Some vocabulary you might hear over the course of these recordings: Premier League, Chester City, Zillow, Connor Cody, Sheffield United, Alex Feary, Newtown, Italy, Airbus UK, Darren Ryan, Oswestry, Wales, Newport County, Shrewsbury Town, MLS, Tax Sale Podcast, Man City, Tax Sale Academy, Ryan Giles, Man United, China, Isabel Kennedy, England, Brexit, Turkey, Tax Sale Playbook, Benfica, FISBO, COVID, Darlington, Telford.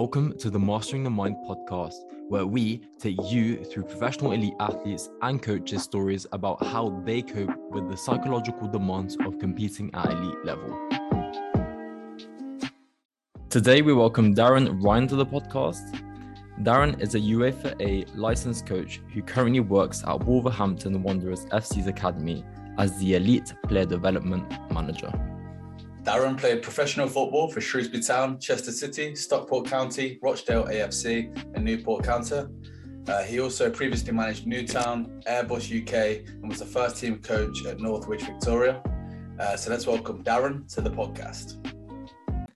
Welcome to the Mastering the Mind podcast, where we take you through professional elite athletes and coaches' stories about how they cope with the psychological demands of competing at elite level. Today, we welcome Darren Ryan to the podcast. Darren is a UEFA A licensed coach who currently works at Wolverhampton Wanderers FC's academy as the elite player development manager. Darren played professional football for Shrewsbury Town, Chester City, Stockport County, Rochdale AFC and Newport County. He also previously managed Newtown, Airbus UK and was the first team coach at Northwich Victoria. So let's welcome Darren to the podcast.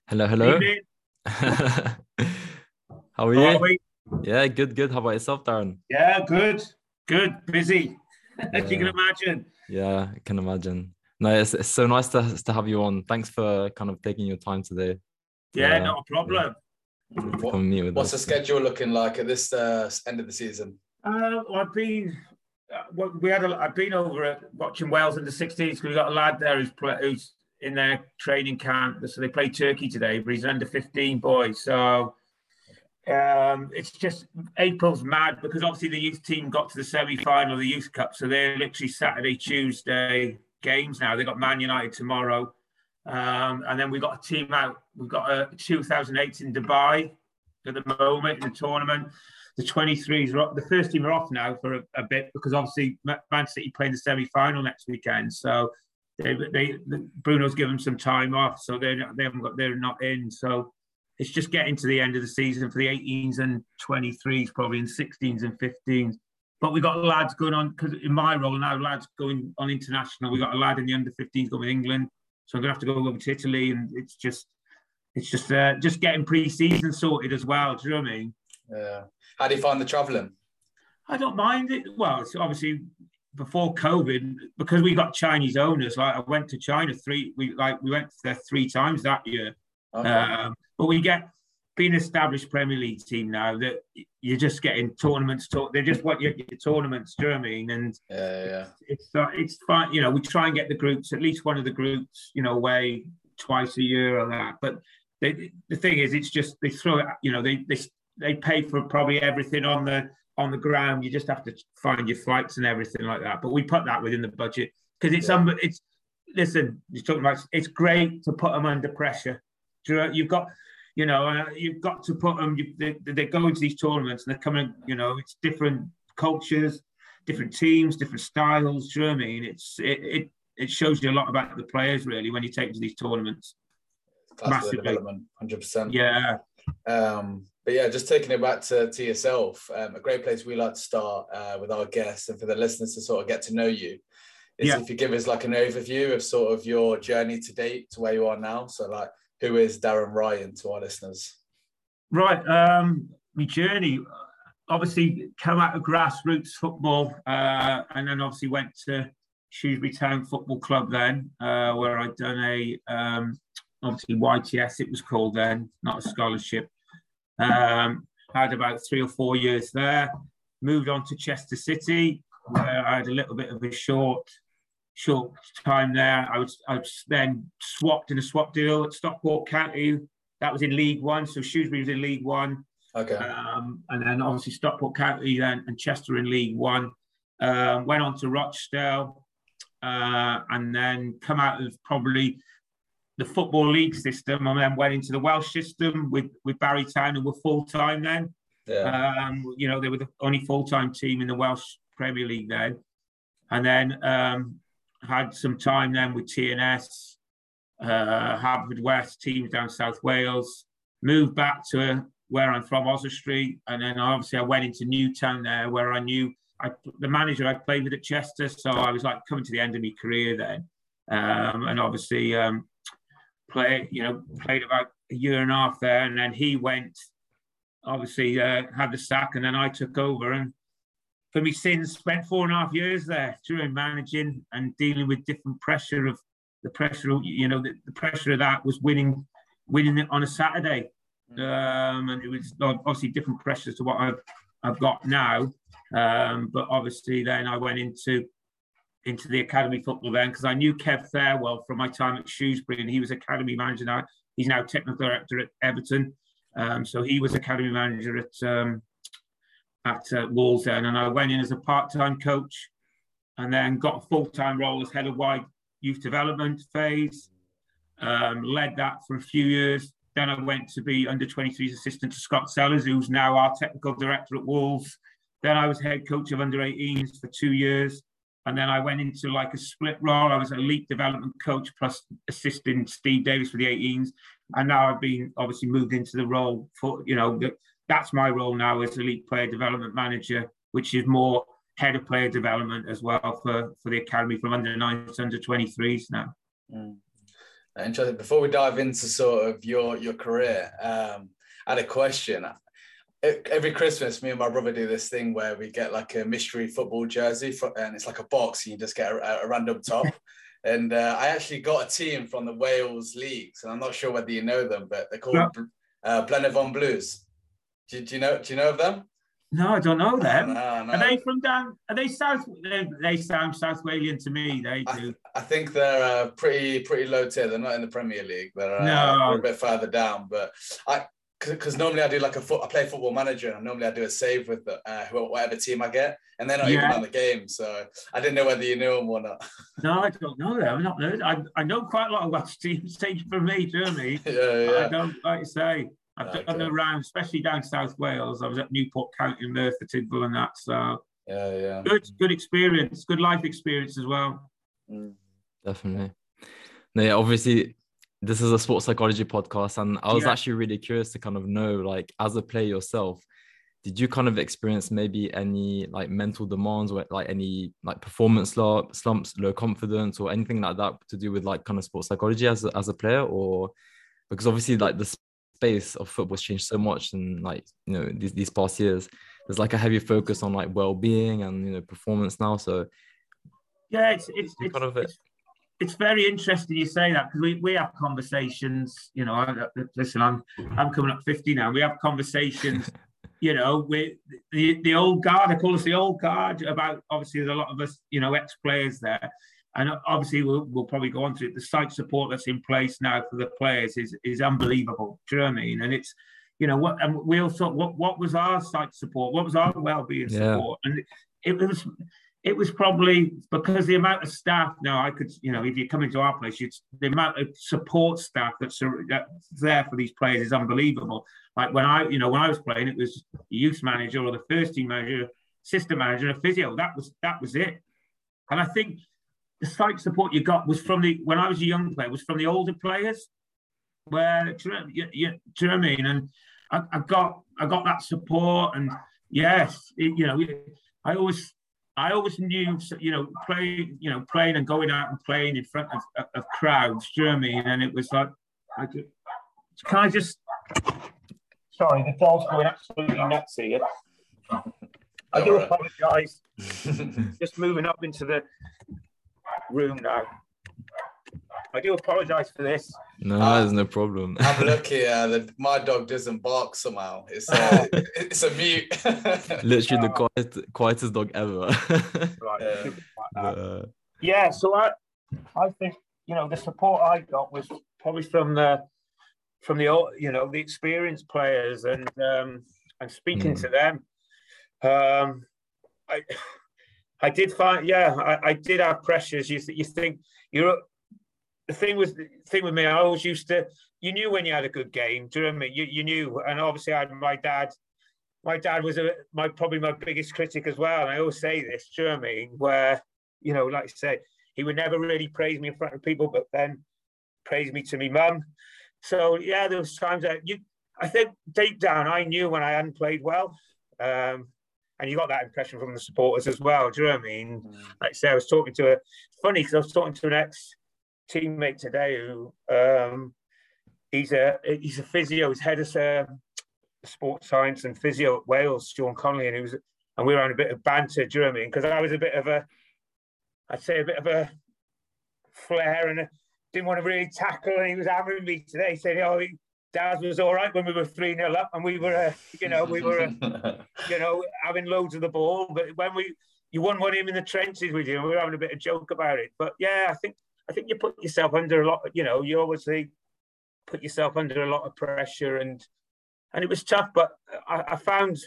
Hello. How are you? How are we? Yeah, good. How about yourself, Darren? Yeah, good. Busy, as you can imagine. Yeah, I can imagine. No, it's so nice to have you on. Thanks for kind of taking your time today. Yeah, not a problem. Yeah. What's the schedule looking like at this end of the season? I've been over at watching Wales under 16s because we got a lad there who's in their training camp. So they play Turkey today, but he's an under 15 boy. So it's just April's mad because obviously the youth team got to the semi-final of the Youth Cup, so they're literally Saturday, Tuesday games now. They've got Man United tomorrow. And then we've got a team out. We've got a 2008 in Dubai at the moment in the tournament. The 23s are up. The first team are off now for a bit because obviously Man City play the semi-final next weekend. So Bruno's given them some time off. So they're not in. So it's just getting to the end of the season for the 18s and 23s, probably, and 16s and 15s. But we got lads going on, because in my role now, lads going on international. We got a lad in the under 15s going with England, so I'm gonna have to go over to Italy, and it's just getting pre-season sorted as well. Do you know what I mean? Yeah. How do you find the travelling? I don't mind it. Well, it's obviously before COVID, because we got Chinese owners. Like I went to China we went there three times that year. Okay. But we get. Being an established Premier League team now, that you're just getting tournaments. They just want your tournaments. Do you know what I mean? And it's fine. You know, we try and get the groups, at least one of the groups, you know, away twice a year or that. But the thing is, it's just they throw it. You know, they pay for probably everything on the ground. You just have to find your flights and everything like that. But we put that within the budget because it's. Listen, you're talking about. It's great to put them under pressure. Do you know, you've got to put them, they go into these tournaments and they're coming, you know, it's different cultures, different teams, different styles. Do you know what I mean? It shows you a lot about the players, really, when you take them to these tournaments. Massive development, 100%. Yeah. But yeah, just taking it back to yourself, a great place we like to start with our guests and for the listeners to sort of get to know you. If you give us like an overview of sort of your journey to date to where you are now. So like, who is Darren Ryan to our listeners? Right, my journey, obviously came out of grassroots football and then obviously went to Shrewsbury Town Football Club then, where I'd done a, obviously YTS it was called then, not a scholarship. Had about 3 or 4 years there, moved on to Chester City, where I had a little bit of a short time there. I was then swapped in a swap deal at Stockport County. That was in League One. So Shrewsbury was in League One. Okay. And then obviously Stockport County then and Chester in League One. Went on to Rochdale and then come out of probably the Football League system and then went into the Welsh system with Barrytown, who were full-time then. Yeah. You know, they were the only full-time team in the Welsh Premier League then. And then... had some time then with TNS, Hartford West, teams down South Wales, moved back to where I'm from, Oswestry, and then obviously I went into Newtown there where I knew the manager I played with at Chester, so I was like coming to the end of my career then. And obviously played about a year and a half there, and then he went, obviously had the sack, and then I took over and for me, since spent 4.5 years there, during managing and dealing with different pressure of the pressure. You know, the pressure of that was winning it on a Saturday, and it was obviously different pressures to what I've got now. But obviously, then I went into the academy football then because I knew Kev Fairwell from my time at Shrewsbury, and he was academy manager now. He's now technical director at Everton. So he was academy manager at Wales then, and I went in as a part-time coach, and then got a full-time role as head of wide youth development phase. Led that for a few years. Then I went to be under-23s assistant to Scott Sellers, who's now our technical director at Wolves. Then I was head coach of under-18s for 2 years. And then I went into like a split role. I was a elite development coach plus assisting Steve Davis for the 18s. And now I've been obviously moved into the role for, you know, that's my role now as elite player development manager, which is more head of player development as well for the academy from under-9s to under-23s now. Mm. Interesting. Before we dive into sort of your career, I had a question. Every Christmas, me and my brother do this thing where we get like a mystery football jersey, and it's like a box, and you just get a random top. And I actually got a team from the Wales leagues, and I'm not sure whether you know them, but they're called Blenheim Blues. Do you know of them? No, I don't know them. No. Are they from down? Are they South? They sound South Walian to me. They do. I think they're pretty low tier. They're not in the Premier League. They're a bit further down. But because normally I do like I play Football Manager, and normally I do a save with whatever team I get, and they're not even on the game. So I didn't know whether you knew them or not. No, I don't know them. I know quite a lot of Welsh teams. Take it from me, Jeremy. Yeah. I don't like to say. I've done around, especially down South Wales. I was at Newport County, Merthyr Tydfil, and that. So yeah, good experience, good life experience as well. Definitely. Now, yeah, obviously, this is a sports psychology podcast, and I was actually really curious to kind of know, like, as a player yourself, did you kind of experience maybe any like mental demands or like any like performance slumps, low confidence, or anything like that to do with like kind of sports psychology as a player, or because obviously like the space of football's changed so much, and like, you know, these past years there's like a heavy focus on like well-being and, you know, performance now. So yeah, it's very interesting you say that, because we have conversations, you know, listen, I'm coming up 50 now, we have conversations you know, with the old guard, I call us the old guard, about obviously there's a lot of us, you know, ex-players there. And obviously, we'll probably go on to it. The site support that's in place now for the players is unbelievable. Do you know what I mean? And it's, you know, what was our site support? What was our well-being support? And it was probably because the amount of staff now, I could, you know, if you come into our place, the amount of support staff that's there for these players is unbelievable. Like when I was playing, it was a youth manager or the first team manager, assistant manager, a physio. That was it. And I think the psych support you got was from when I was a young player, was from the older players. Where, do you know what I mean? And I got that support, and yes, you know, I always knew, you know, playing and going out and playing in front of crowds. Do you know what I mean? And it was like, sorry, the doll's going absolutely nuts here. I do apologise. Just moving up into the room now. I do apologize for this. No, there's no problem. I'm lucky that my dog doesn't bark somehow. It's a mute. Literally the quietest dog ever. Right. Yeah, so I think, you know, the support I got was probably from the you know, the experienced players, and speaking to them. I did find, I did have pressures. You think the thing with me, I always used to, you knew when you had a good game. Do you know what I mean? You knew, and obviously I had my dad. My dad was probably my biggest critic as well. And I always say this, do you know what I mean? Where, you know, like I say, he would never really praise me in front of people, but then praise me to me mum. So yeah, there was times that I think deep down I knew when I hadn't played well. And you got that impression from the supporters as well. Do you know what I mean? Like I say, I was talking to an ex-teammate today who he's a physio. He's head of sports science and physio at Wales, Sean Connolly, and we were having a bit of banter. Do you know what I mean? Because I was a bit of a flare, and didn't want to really tackle. And he was hammering me today, saying, "Oh, Daz was all right when we were 3-0 up, and we were having loads of the ball. But when you won one him in the trenches with you, and we were having a bit of joke about it. But yeah, I think you put yourself under a lot. You know, you obviously put yourself under a lot of pressure, and and it was tough, but I found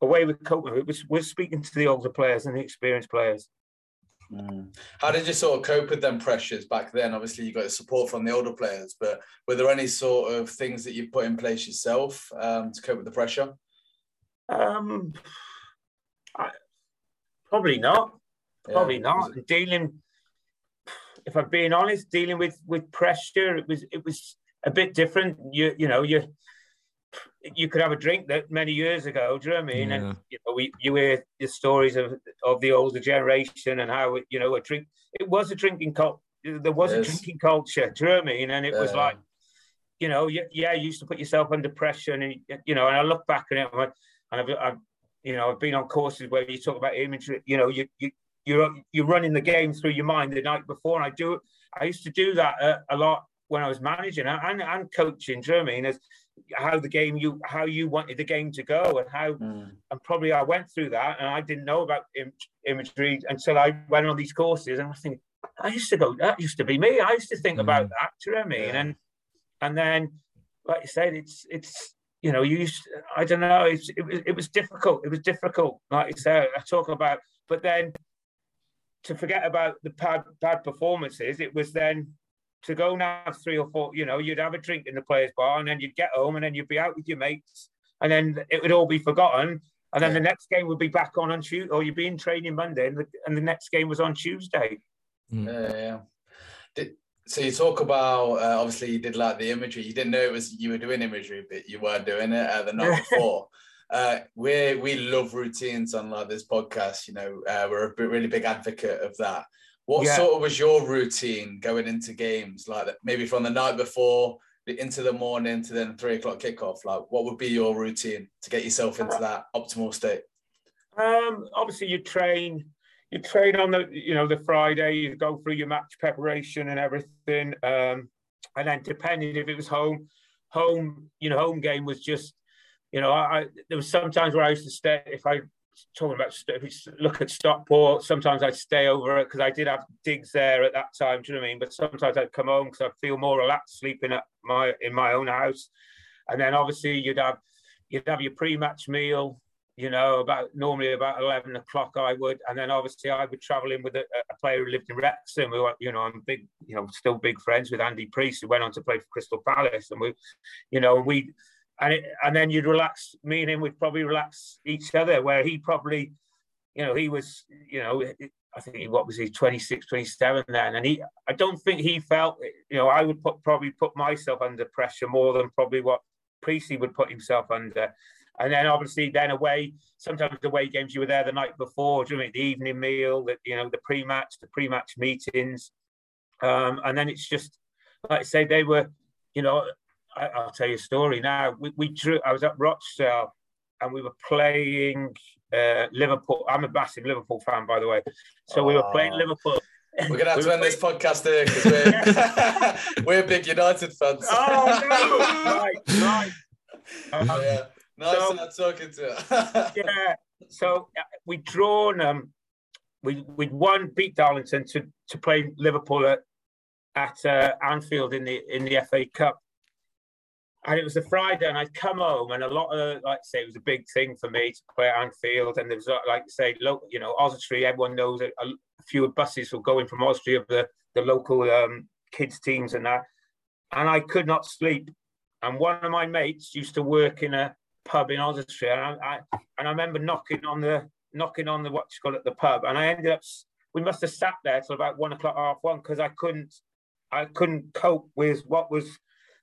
a way with coping. It was speaking to the older players and the experienced players. Mm. How did you sort of cope with them pressures back then? Obviously, you got support from the older players, but were there any sort of things that you put in place yourself to cope with the pressure? Probably not. Probably not. If I'm being honest, dealing with pressure, it was a bit different. You could have a drink that many years ago. Do you know what I mean? Yeah. And you hear the stories of the older generation and how a drinking culture. Do you know what I mean? And it was like, you used to put yourself under pressure, and and I look back on it, and I've been on courses where you talk about imagery. You're running the game through your mind the night before. And I used to do that a lot when I was managing and coaching. Do you know what I mean? How you wanted the game to go, and and probably I went through that, and I didn't know about imagery until I went on these courses. And I think that used to be me. I used to think about that. Do you know what I mean? Yeah. And then, like you said, it was difficult. It was difficult. Like you said, I talk about, but then to forget about the bad performances, it was then to go and have three or four, you'd have a drink in the players' bar, and then you'd get home, and then you'd be out with your mates, and then it would all be forgotten. And then the next game would be back on Tuesday, or you'd be in training Monday, and the next game was on Tuesday. So you talk about, obviously you did like the imagery. You didn't know you were doing imagery, but you were doing it the night before. We love routines on like this podcast. We're a really big advocate of that. What sort of was your routine going into games, like that? Maybe from the night before into the morning to then 3:00 kickoff? Like, what would be your routine to get yourself into that optimal state? Obviously, you train on the Friday. You go through your match preparation and everything, and then depending if it was home, home game was just, there was sometimes where I used to stay look at Stockport. Sometimes I'd stay over it because I did have digs there at that time. Do you know what I mean? But sometimes I'd come home because I'd feel more relaxed sleeping at in my own house. And then obviously you'd have your pre-match meal. About 11:00 I would. And then obviously I would travel in with a player who lived in Wrexham. We were, I'm big, still big friends with Andy Priest, who went on to play for Crystal Palace, and then you'd relax. Me and him would probably relax each other, where he probably, he was, I think, what was he, 26, 27 then? And I don't think he felt, I would probably put myself under pressure more than probably what Priestley would put himself under. And then obviously then away, sometimes away games, you were there the night before, during the evening meal, the pre-match, the pre-match meetings. And then it's just, like I say, they were, I'll tell you a story now. I was at Rochdale, and we were playing Liverpool. I'm a massive Liverpool fan, by the way. So we were playing Liverpool. We're going to have to end this podcast here, because we're big United fans. Oh, no! Right. Nice talking to her. Yeah. So we'd drawn, we'd won, beat Darlington to play Liverpool at Anfield in the FA Cup. And it was a Friday, and I'd come home, and a lot of, like I say, it was a big thing for me to play at Anfield. And there was, like I say, Oswestry, everyone knows a few buses were going from Oswestry of the local kids' teams and that. And I could not sleep. And one of my mates used to work in a pub in Oswestry, and I remember knocking on the what you call it, the pub, and I ended up, we must have sat there till about 1:00, 1:30, because I couldn't cope with what was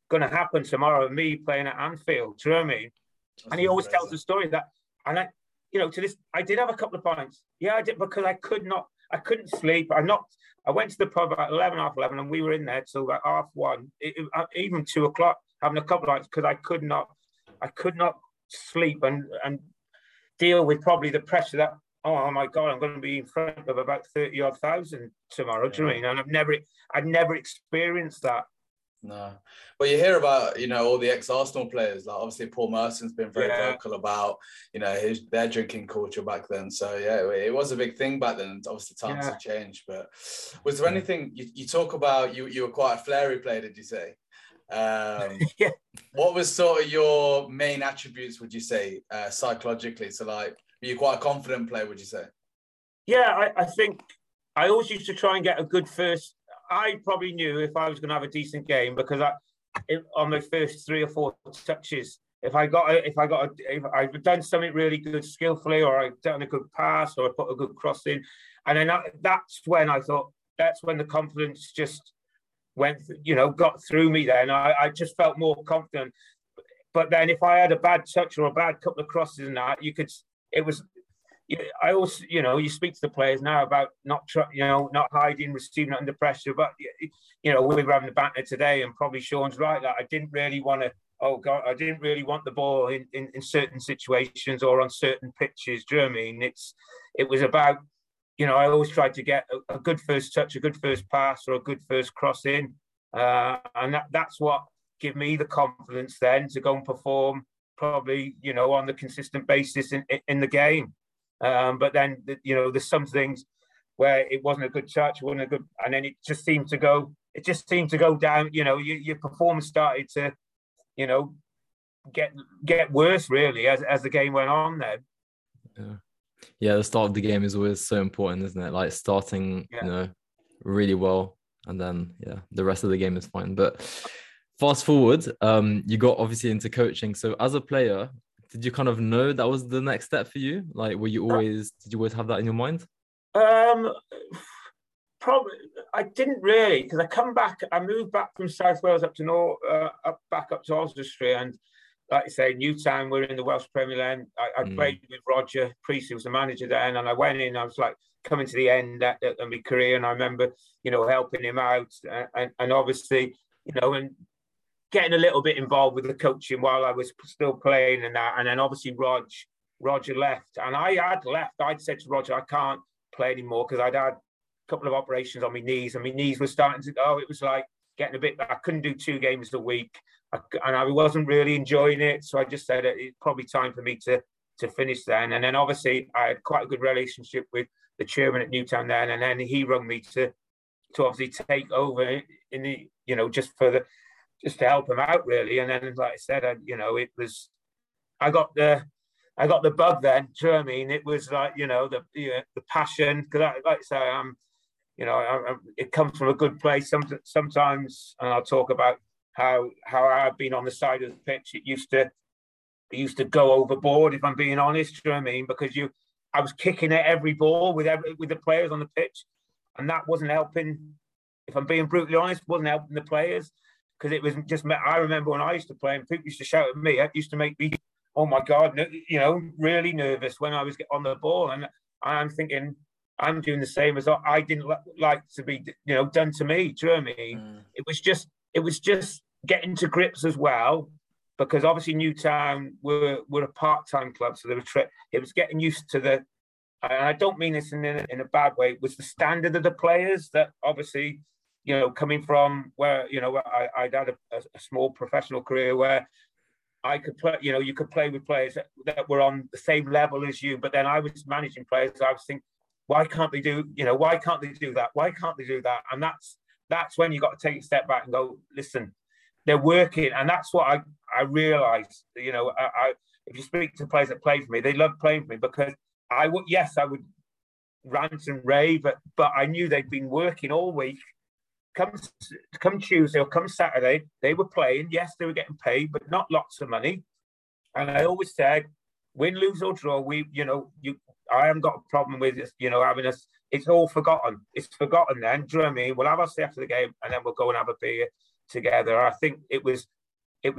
going to happen tomorrow, me playing at Anfield. Do you know what I mean? That's and he always tells the story that, and I, to this, I did have a couple of pints. Yeah, I did, because I couldn't sleep. I went to the pub at 11:30, and we were in there till about 1:30, even 2:00, having a couple of pints, because I could not sleep and deal with probably the pressure that, oh my God, I'm going to be in front of about 30,000 tomorrow. Yeah. Do you know what I mean? And I'd never experienced that. No, but you hear about all the ex-Arsenal players, like obviously Paul Merson's been very vocal about their drinking culture back then. So it was a big thing back then. Obviously times have changed, but was there anything you talk about? You were quite a flary player, did you say? Yeah. What was sort of your main attributes, would you say, psychologically? So, like, were you quite a confident player, would you say? Yeah, I think I always used to try and get a good first. I probably knew if I was going to have a decent game because on my first 3 or 4 touches, if I've done something really good skillfully, or I've done a good pass, or I put a good cross in, and then that's when I thought, that's when the confidence just went, got through me. Then I just felt more confident. But then if I had a bad touch or a bad couple of crosses and that, you speak to the players now about not hiding, receiving under pressure. But we were having a banter today, and probably Sean's right that I didn't really want to. Oh God, I didn't really want the ball in certain situations or on certain pitches. Do you know what I mean? It was about, I always tried to get a good first touch, a good first pass, or a good first cross in, and that's what gave me the confidence then to go and perform probably on the consistent basis in the game. But then there's some things where it wasn't a good touch, and then it just seemed to go down. Your performance started to get worse really as the game went on then. Yeah, the start of the game is always so important, isn't it? Like starting, really well, and then the rest of the game is fine. But fast forward, you got obviously into coaching. So as a player, did you kind of know that was the next step for you? Like, did you always have that in your mind? Probably I didn't really, because I moved back from South Wales up to Oswestry, and like you say, Newtown were in the Welsh Premier League. I played with Roger Priest, who was the manager then, and I went in. I was like coming to the end of my career, and I remember helping him out, and obviously and getting a little bit involved with the coaching while I was still playing and that. And then obviously Roger left, and I had left. I'd said to Roger, I can't play anymore, because I'd had couple of operations on my knees, and my knees were starting to go. It was like getting a bit, I couldn't do 2 games a week, and I wasn't really enjoying it. So I just said it's probably time for me to finish then. And then obviously I had quite a good relationship with the chairman at Newtown then, and then he rung me to obviously take over in the just to help him out really. And then like I said, I got the bug then. Do you know what I mean? It was like the passion, because like I say, it comes from a good place. Sometimes, and I'll talk about how I've been on the side of the pitch. It used to go overboard, if I'm being honest. Do you know what I mean? Because I was kicking at every ball with the players on the pitch, and that wasn't helping. If I'm being brutally honest, wasn't helping the players, because it was just. I remember when I used to play, and people used to shout at me. That used to make me, oh my God, really nervous when I was on the ball, and I'm thinking. I'm doing the same as I didn't like to be, done to me. Do you know what I mean? It was just getting to grips as well, because obviously Newtown were a part-time club, so it was getting used to the. And I don't mean this in a bad way. It was the standard of the players that obviously, coming from where I'd had a small professional career where I could play. You could play with players that were on the same level as you, but then I was managing players. So I was thinking, why can't they do that? Why can't they do that? And that's when you got to take a step back and go, listen, they're working. And that's what I realised, if you speak to players that play for me, they love playing for me, because I would rant and rave, but I knew they'd been working all week. Come Tuesday or come Saturday, they were playing. Yes, they were getting paid, but not lots of money. And I always said, win, lose or draw, I haven't got a problem with this, having us. It's all forgotten. It's forgotten then. Do you know what I mean? We'll have us after the game, and then we'll go and have a beer together. I think it was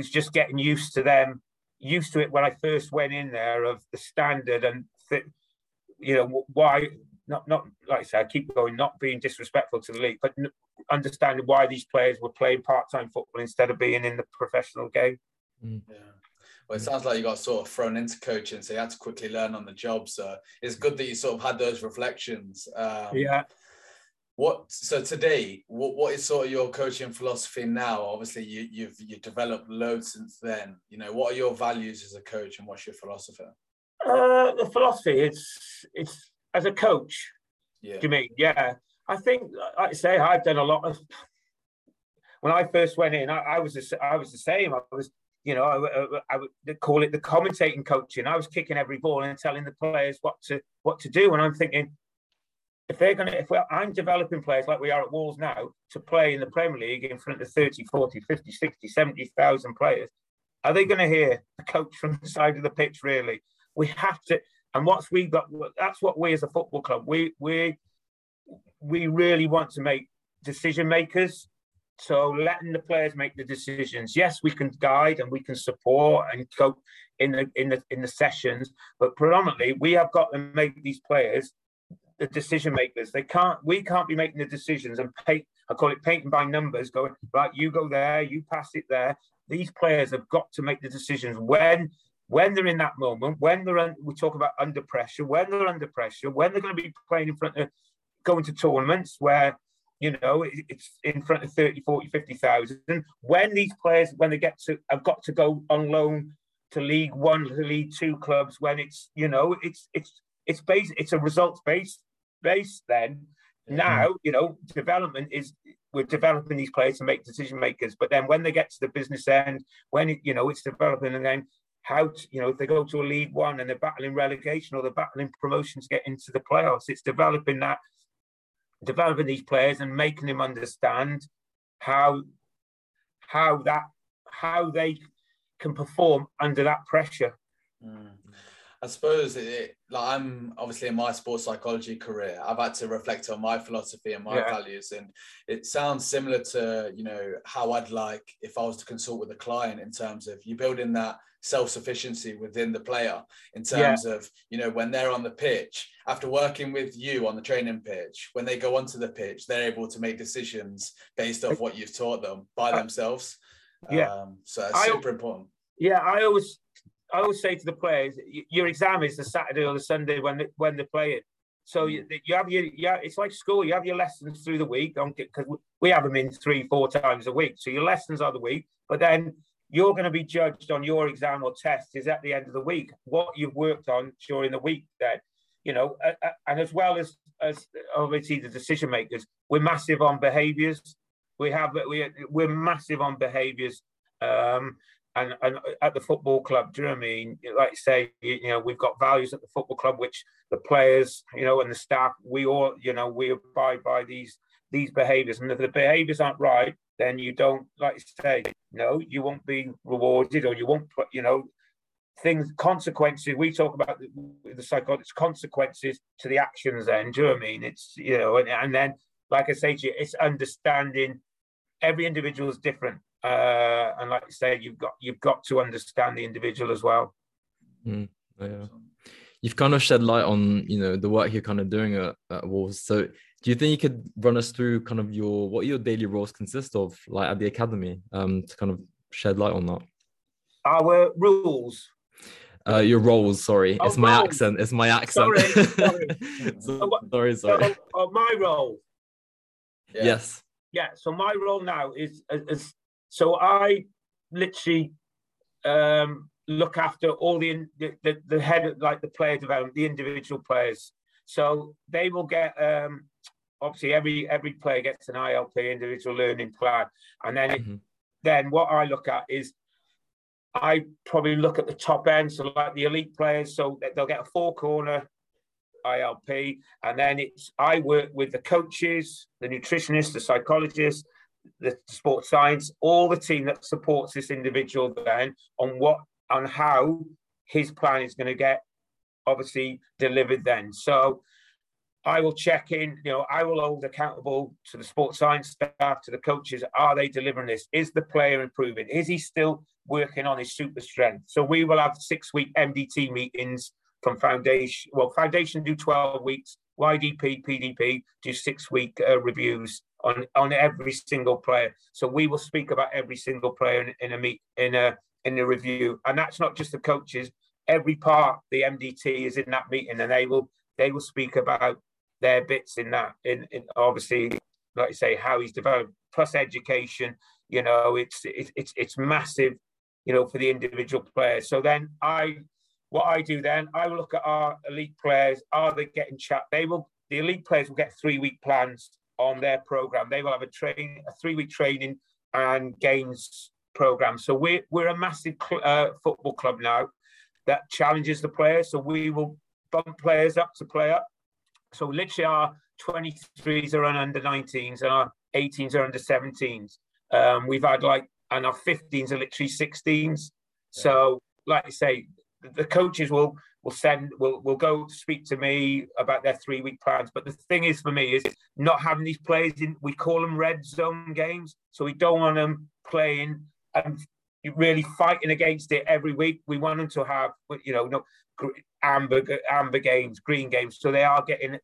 just getting used to them, used to it when I first went in there, of the standard and why not like I said, I keep going, not being disrespectful to the league, but understanding why these players were playing part-time football instead of being in the professional game. Mm. Yeah. Well, it sounds like you got sort of thrown into coaching, so you had to quickly learn on the job. So it's good that you sort of had those reflections. Yeah. So today, what is sort of your coaching philosophy now? Obviously, you've developed loads since then. What are your values as a coach, and what's your philosophy? The philosophy it's as a coach. Yeah. Do you mean? Yeah. I think, like I say, I've done a lot of. when I first went in, I was the same. I was, you know, I would call it the commentating coaching. I was kicking every ball and telling the players what to do. And I'm thinking, I'm developing players like we are at Wolves now to play in the Premier League in front of 30, 40, 50, 60, 70,000 players. Are they going to hear the coach from the side of the pitch? Really, we have to. And what's we got? That's what we as a football club we really want to make decision makers. So letting the players make the decisions. Yes, we can guide and we can support and go in the sessions, but predominantly we have got to make these players the decision makers. We can't be making the decisions and paint. I call it painting by numbers. Going right, you go there, you pass it there. These players have got to make the decisions when they're in that moment, when they're we talk about under pressure, when they're under pressure, when they're going to be playing in front of going to tournaments where, you know, it's in front of 30, 40, 50,000. When these players, when they have got to go on loan to League One, to League Two clubs, when it's, you know, it's based, it's a results based then. Now, you know, development is, we're developing these players to make decision makers. But then when they get to the business end, when, you know, it's developing and then how, to, you know, if they go to a League One and they're battling relegation or they're battling promotion to get into the playoffs, it's developing that, developing these players and making them understand how they can perform under that pressure. Mm. I suppose like I'm obviously in my sports psychology career, I've had to reflect on my philosophy and my values, and it sounds similar to, you know, how I'd like if I was to consult with a client in terms of you building that self-sufficiency within the player in terms of, you know, when they're on the pitch, after working with you on the training pitch, when they go onto the pitch, they're able to make decisions based off what you've taught them by themselves. So that's super important. Yeah, I always say to the players, your exam is the Saturday or the Sunday when they play it. So you have your, it's like school. You have your lessons through the week, because we have them in 3-4 times a week. So your lessons are the week, but then you're going to be judged on your exam or test is at the end of the week, what you've worked on during the week then, you know, and as well as obviously the decision makers, we're massive on behaviours. We're massive on behaviours. And at the football club, do you know what I mean? Like I say, you know, we've got values at the football club, which the players, you know, and the staff, we all, you know, we abide by these behaviours. And if the behaviours aren't right, then you don't, like I say, no, you won't be rewarded, or you won't, you know, things, consequences. We talk about the psychological consequences to the actions then, do you know what I mean? It's, you know, and then, like I say to you, it's understanding every individual is different. And like I said, you've got to understand the individual as well. Mm, yeah. You've kind of shed light on, you know, the work you're kind of doing at Wolves. So do you think you could run us through kind of what your daily roles consist of, like at the academy, to kind of shed light on that? Our rules. Your roles, sorry. Oh, it's my accent. Sorry. Sorry. So, my role. Yeah. Yes. Yeah. So my role now is as so I literally look after all the head of, like the player development, the individual players. So they will get obviously every player gets an ILP, individual learning plan, and then then what I look at is I probably look at the top end, so like the elite players, so they'll get a 4-corner ILP, and then it's I work with the coaches, the nutritionists, the psychologists, the sports science, all the team that supports this individual then on how his plan is going to get obviously delivered then. So I will check in, you know, I will hold accountable to the sports science staff, to the coaches. Are they delivering this? Is the player improving? Is he still working on his super strength? So we will have 6-week MDT meetings from foundation. Well, foundation do 12 weeks, YDP, PDP do 6-week reviews on every single player. So we will speak about every single player in a review, and that's not just the coaches. Every part the MDT is in that meeting, and they will speak about their bits in that. In obviously, like I say, how he's developed plus education. You know, it's massive. You know, for the individual player. So then I will look at our elite players. Are they getting chat? The elite players will get 3-week plans on their program. They will have a 3-week training and gains programme. So we're a massive football club now that challenges the players. So we will bump players up to play up. So literally our 23s are on under 19s and our 18s are under 17s. We've had and our 15s are literally 16s. So like I say, the coaches will go speak to me about their 3-week plans. But the thing is for me is not having these players in, we call them red zone games. So we don't want them playing and really fighting against it every week. We want them to have, amber games, green games. So they are getting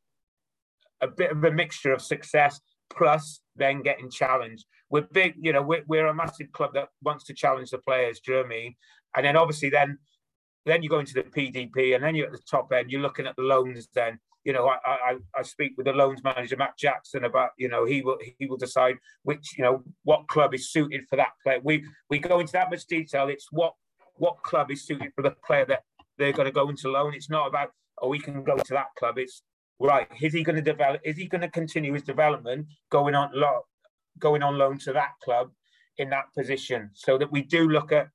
a bit of a mixture of success plus then getting challenged. We're big, we're a massive club that wants to challenge the players, do you know what I mean? And then obviously then you go into the PDP, and then you're at the top end. You're looking at the loans. Then I speak with the loans manager Matt Jackson about he will decide which what club is suited for that player. We go into that much detail. It's what club is suited for the player that they're going to go into loan. It's not about we can go to that club. It's right. Is he going to develop? Is he going to continue his development going on loan to that club in that position? So that we do look at.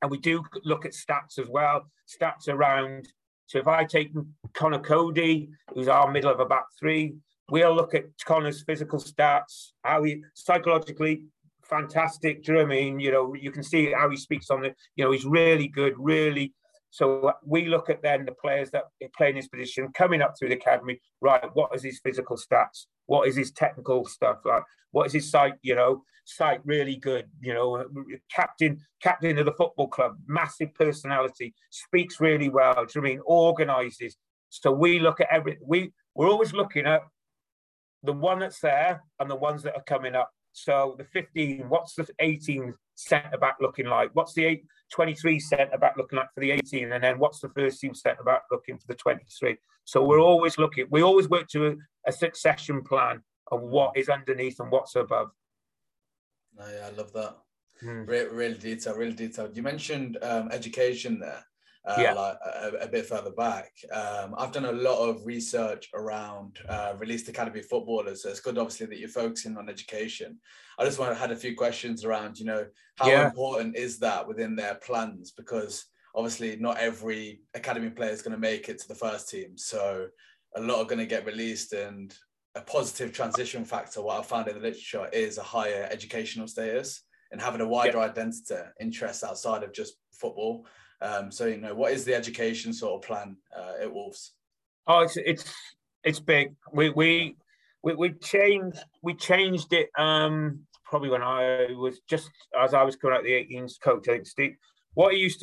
And we do look at stats as well, stats around. So if I take Connor Cody, who's our middle of a back three, we'll look at Connor's physical stats, how he psychologically fantastic. Do you know what I mean? You can see how he speaks on it. He's really good, really. So we look at then the players that play in his position coming up through the academy. Right, what is his physical stats? What is his technical stuff like? What is his sight? Sight really good. Captain of the football club, massive personality, speaks really well. Do you know what I mean? Organises. So we look at every. We're always looking at the one that's there and the ones that are coming up. So the 15, what's the 18 centre back looking like? What's the 23 centre back looking like for the 18? And then what's the first team centre back looking for the 23? So we're always looking. We always work to a succession plan of what is underneath and what's above. Oh, yeah, I love that. Really detailed. You mentioned education there, a bit further back. I've done a lot of research around released academy footballers. So it's good, obviously, that you're focusing on education. I just had a few questions around, how important is that within their plans? Because obviously not every academy player is going to make it to the first team. So a lot are going to get released, and a positive transition factor, what I've found in the literature, is a higher educational status and having a wider identity, interests outside of just football. So what is the education sort of plan at Wolves? Oh, it's big. We changed it probably when I was just as I was coming out of the 18s coach. I think Steve, what it used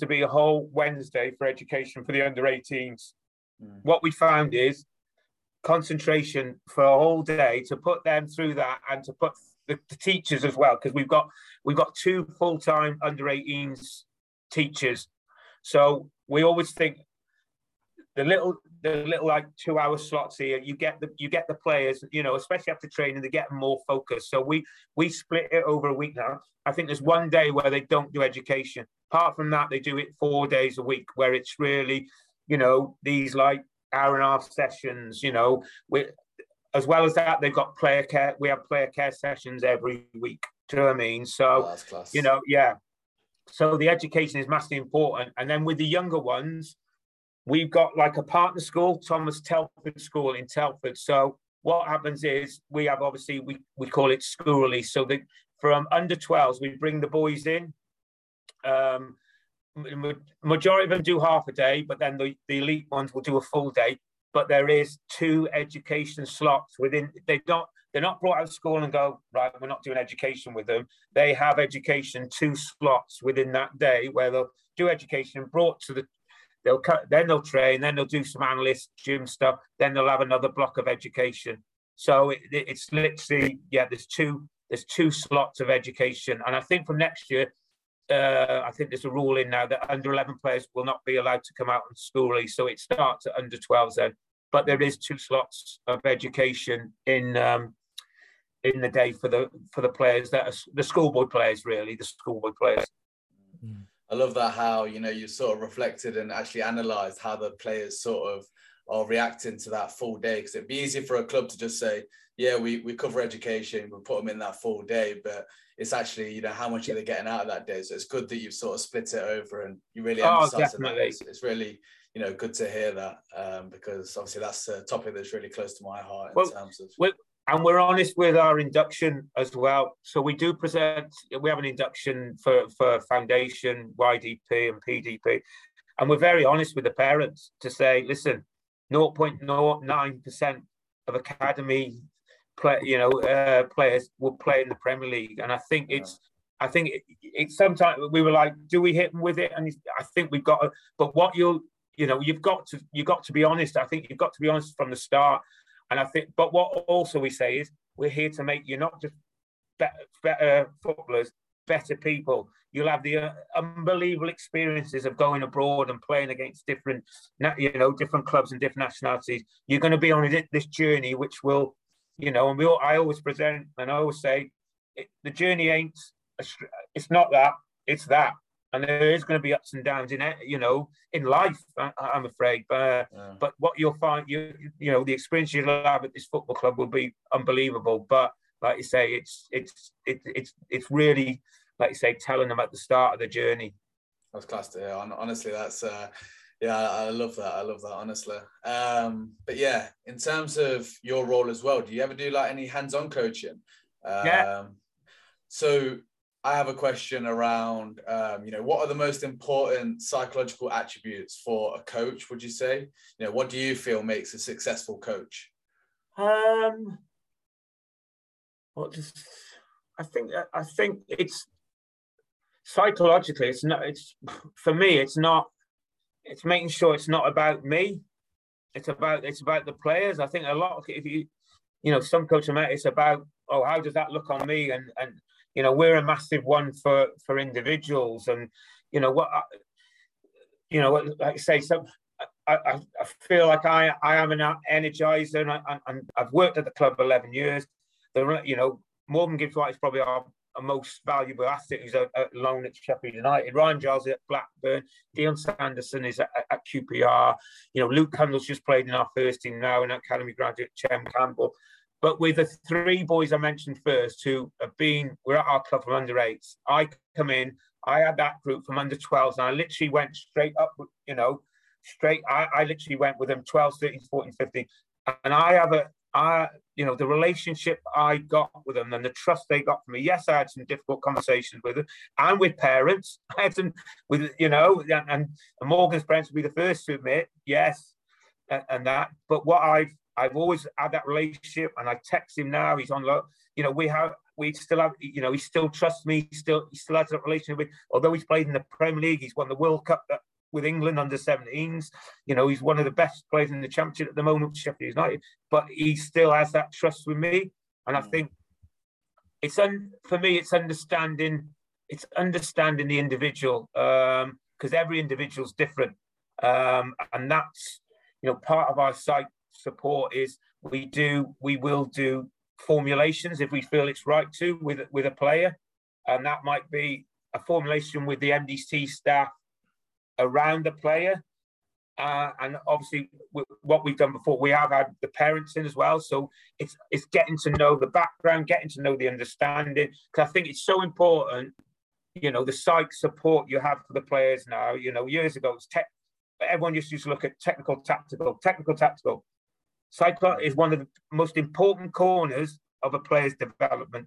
to be a whole Wednesday for education for the under 18s. Mm. What we found is concentration for a whole day to put them through that, and to put the teachers as well, because we've got two full-time under 18s teachers. So we always think the little 2-hour slots here, you get the players, especially after training, they get more focused. So we split it over a week now. I think there's one day where they don't do education. Apart from that, they do it 4 days a week, where it's really, these hour-and-a-half sessions, as well as that, they've got player care. We have player care sessions every week. Do you know what I mean? So, that's class. So the education is massively important. And then with the younger ones, we've got a partner school, Thomas Telford School in Telford. So what happens is we have, obviously, we call it school release. So from under 12s, we bring the boys in. Majority of them do half a day, but then the elite ones will do a full day. But there is two education slots within. They're not brought out of school and go, right, we're not doing education with them. They have education, two slots within that day where they'll do education, then they'll train, then they'll do some analyst gym stuff, then they'll have another block of education. So it's literally, there's two slots of education. And I think from next year, I think there's a rule in now that under 11 players will not be allowed to come out on school release, so it starts at under 12s then. But there is two slots of education in the day for the players that are the schoolboy players, really, the schoolboy players. I love that, how you sort of reflected and actually analysed how the players sort of are reacting to that full day, because it'd be easy for a club to just say, yeah, we cover education, we put them in that full day, but it's actually, you know, how much are they getting out of that day? So it's good that you've sort of split it over and you really emphasize that. It's really, you know, good to hear that, because obviously that's a topic that's really close to my heart in terms of... And we're honest with our induction as well. So we do present, we have an induction for Foundation, YDP and PDP. And we're very honest with the parents to say, listen, 0.09% of academy players will play in the Premier League. And I think it's sometimes we were like, do we hit them with it? And I think we've got to, but what you've got to be honest. I think you've got to be honest from the start. And I think, but what also we say is, we're here to make you not just better footballers, better people. You'll have the unbelievable experiences of going abroad and playing against different clubs and different nationalities. You're going to be on this journey, which will, you know, and I always present and I always say, the journey it's not that, it's that. And there is going to be ups and downs in life, I'm afraid. But what you'll find, the experience you'll have at this football club will be unbelievable. But like you say, it's really, like you say, telling them at the start of the journey. That's class to hear. Honestly, that's I love that. I love that, honestly. But yeah, in terms of your role as well, do you ever do like any hands-on coaching? Yeah. So I have a question around, what are the most important psychological attributes for a coach, would you say? You know, what do you feel makes a successful coach? I think it's psychologically, it's making sure it's not about me. It's about the players. I think a lot, if you some coaches, it's about, how does that look on me? And we're a massive one for individuals, and like I say, I feel like I am an energizer, and I've worked at the club 11 years. Morgan Gibbs-White is probably our most valuable asset, who's at loan at Sheffield United. Ryan Giles is at Blackburn. Deion Sanderson is at QPR. Luke Cundle's just played in our first team now, and academy graduate Chem Campbell. But with the three boys I mentioned first, who have been, we're at our club from under 8s. I come in, I had that group from under 12s, and I literally went straight up, I literally went with them 12s, 13s, 14s, 15s. And the relationship I got with them and the trust they got from me. Yes, I had some difficult conversations with them and with parents. I had some and Morgan's parents would be the first to admit, yes, and that. But what I've always had that relationship, and I text him now. He's on low. He still trusts me. He still has that relationship with. Although he's played in the Premier League, he's won the World Cup with England under 17s. He's one of the best players in the Championship at the moment, Sheffield United. But he still has that trust with me, and I think it's for me, it's understanding. It's understanding the individual, because every individual's different, and that's part of our psyche. Support is we will do formulations if we feel it's right to with a player, and that might be a formulation with the MDC staff around the player, and obviously what we've done before, we have had the parents in as well, so it's getting to know the background, getting to know the understanding, because I think it's so important, the psych support you have for the players now. Years ago it was everyone used to look at technical tactical. Psychology is one of the most important corners of a player's development,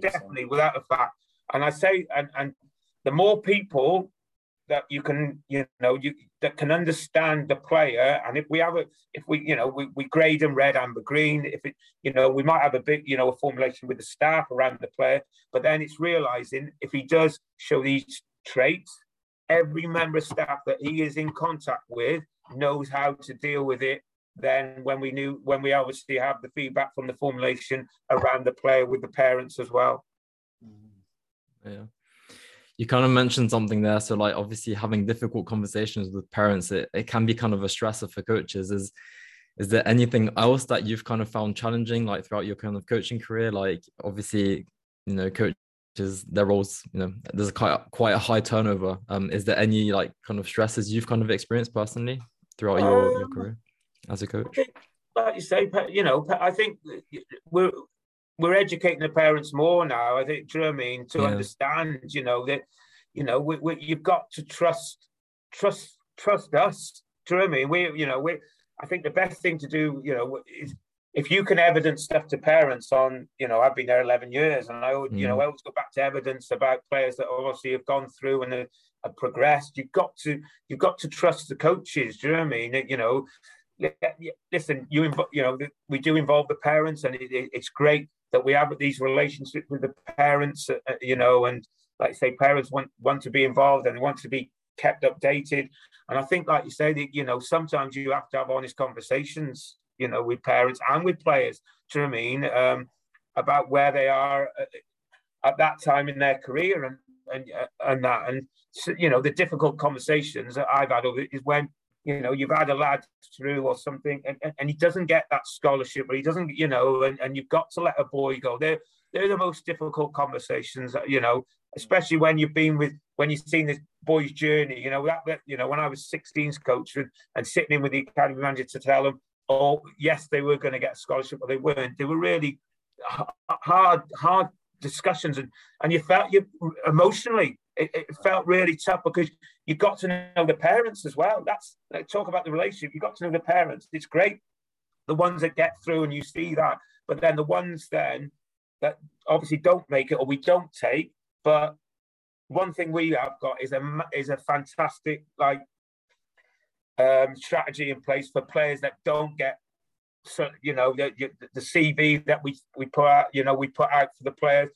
definitely, without a fact. And I say, and the more people that you can, that can understand the player, and if we have we grade them red, amber, green. If it, we might have a bit, a formulation with the staff around the player, but then it's realizing if he does show these traits, every member of staff that he is in contact with knows how to deal with it. Then when we obviously have the feedback from the formulation around the player with the parents as well. Yeah. You kind of mentioned something there. So like obviously having difficult conversations with parents, it can be kind of a stressor for coaches. Is there anything else that you've kind of found challenging, like throughout your kind of coaching career? Like obviously, coaches, their roles, there's quite a high turnover. Is there any like kind of stresses you've kind of experienced personally throughout your career? As a coach, like you say, you know, I think we're educating the parents more now. I think, do you know what I mean, to understand, you know, that, you know, you've got to trust us. Do you know what I mean? I think the best thing to do, you know, is if you can evidence stuff to parents on, you know, I've been there 11 years and I always go back to evidence about players that obviously have gone through and have progressed. You've got to trust the coaches. Do you know what I mean? You know, listen, we do involve the parents, and it's great that we have these relationships with the parents, you know, and like I say, parents want to be involved and want to be kept updated. And I think, like you say, that, you know, sometimes you have to have honest conversations, you know, with parents and with players, do you know what I mean, about where they are at that time in their career and that. And, you know, the difficult conversations that I've had is when, you know, you've had a lad through or something and he doesn't get that scholarship, or he doesn't, you know, and you've got to let a boy go. They're the most difficult conversations, you know, especially when you've been with, when you've seen this boy's journey, you know, that, you know, when I was 16's coach and sitting in with the academy manager to tell them, oh, yes, they were going to get a scholarship, or they weren't. They were really hard discussions. And you felt, emotionally, it felt really tough, because you got to know the parents as well. That's, talk about the relationship. You got to know the parents. It's great, the ones that get through and you see that. But then the ones then that obviously don't make it, or we don't take. But one thing we have got is a fantastic, like, strategy in place for players that don't get, so, you know, the CV that we put out, you know, we put out for the players,